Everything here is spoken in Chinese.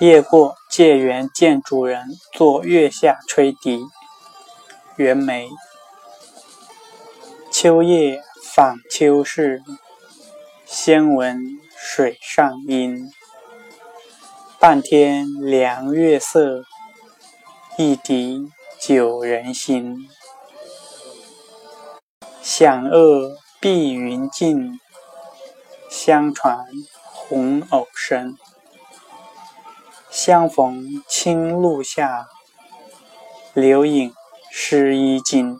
夜过界园见主人，坐月下吹笛。袁枚。秋夜访秋室，先闻水上音。半天凉月色，一笛九人心。响遏碧云尽，相传红藕生。相逢清露下，留影湿衣襟。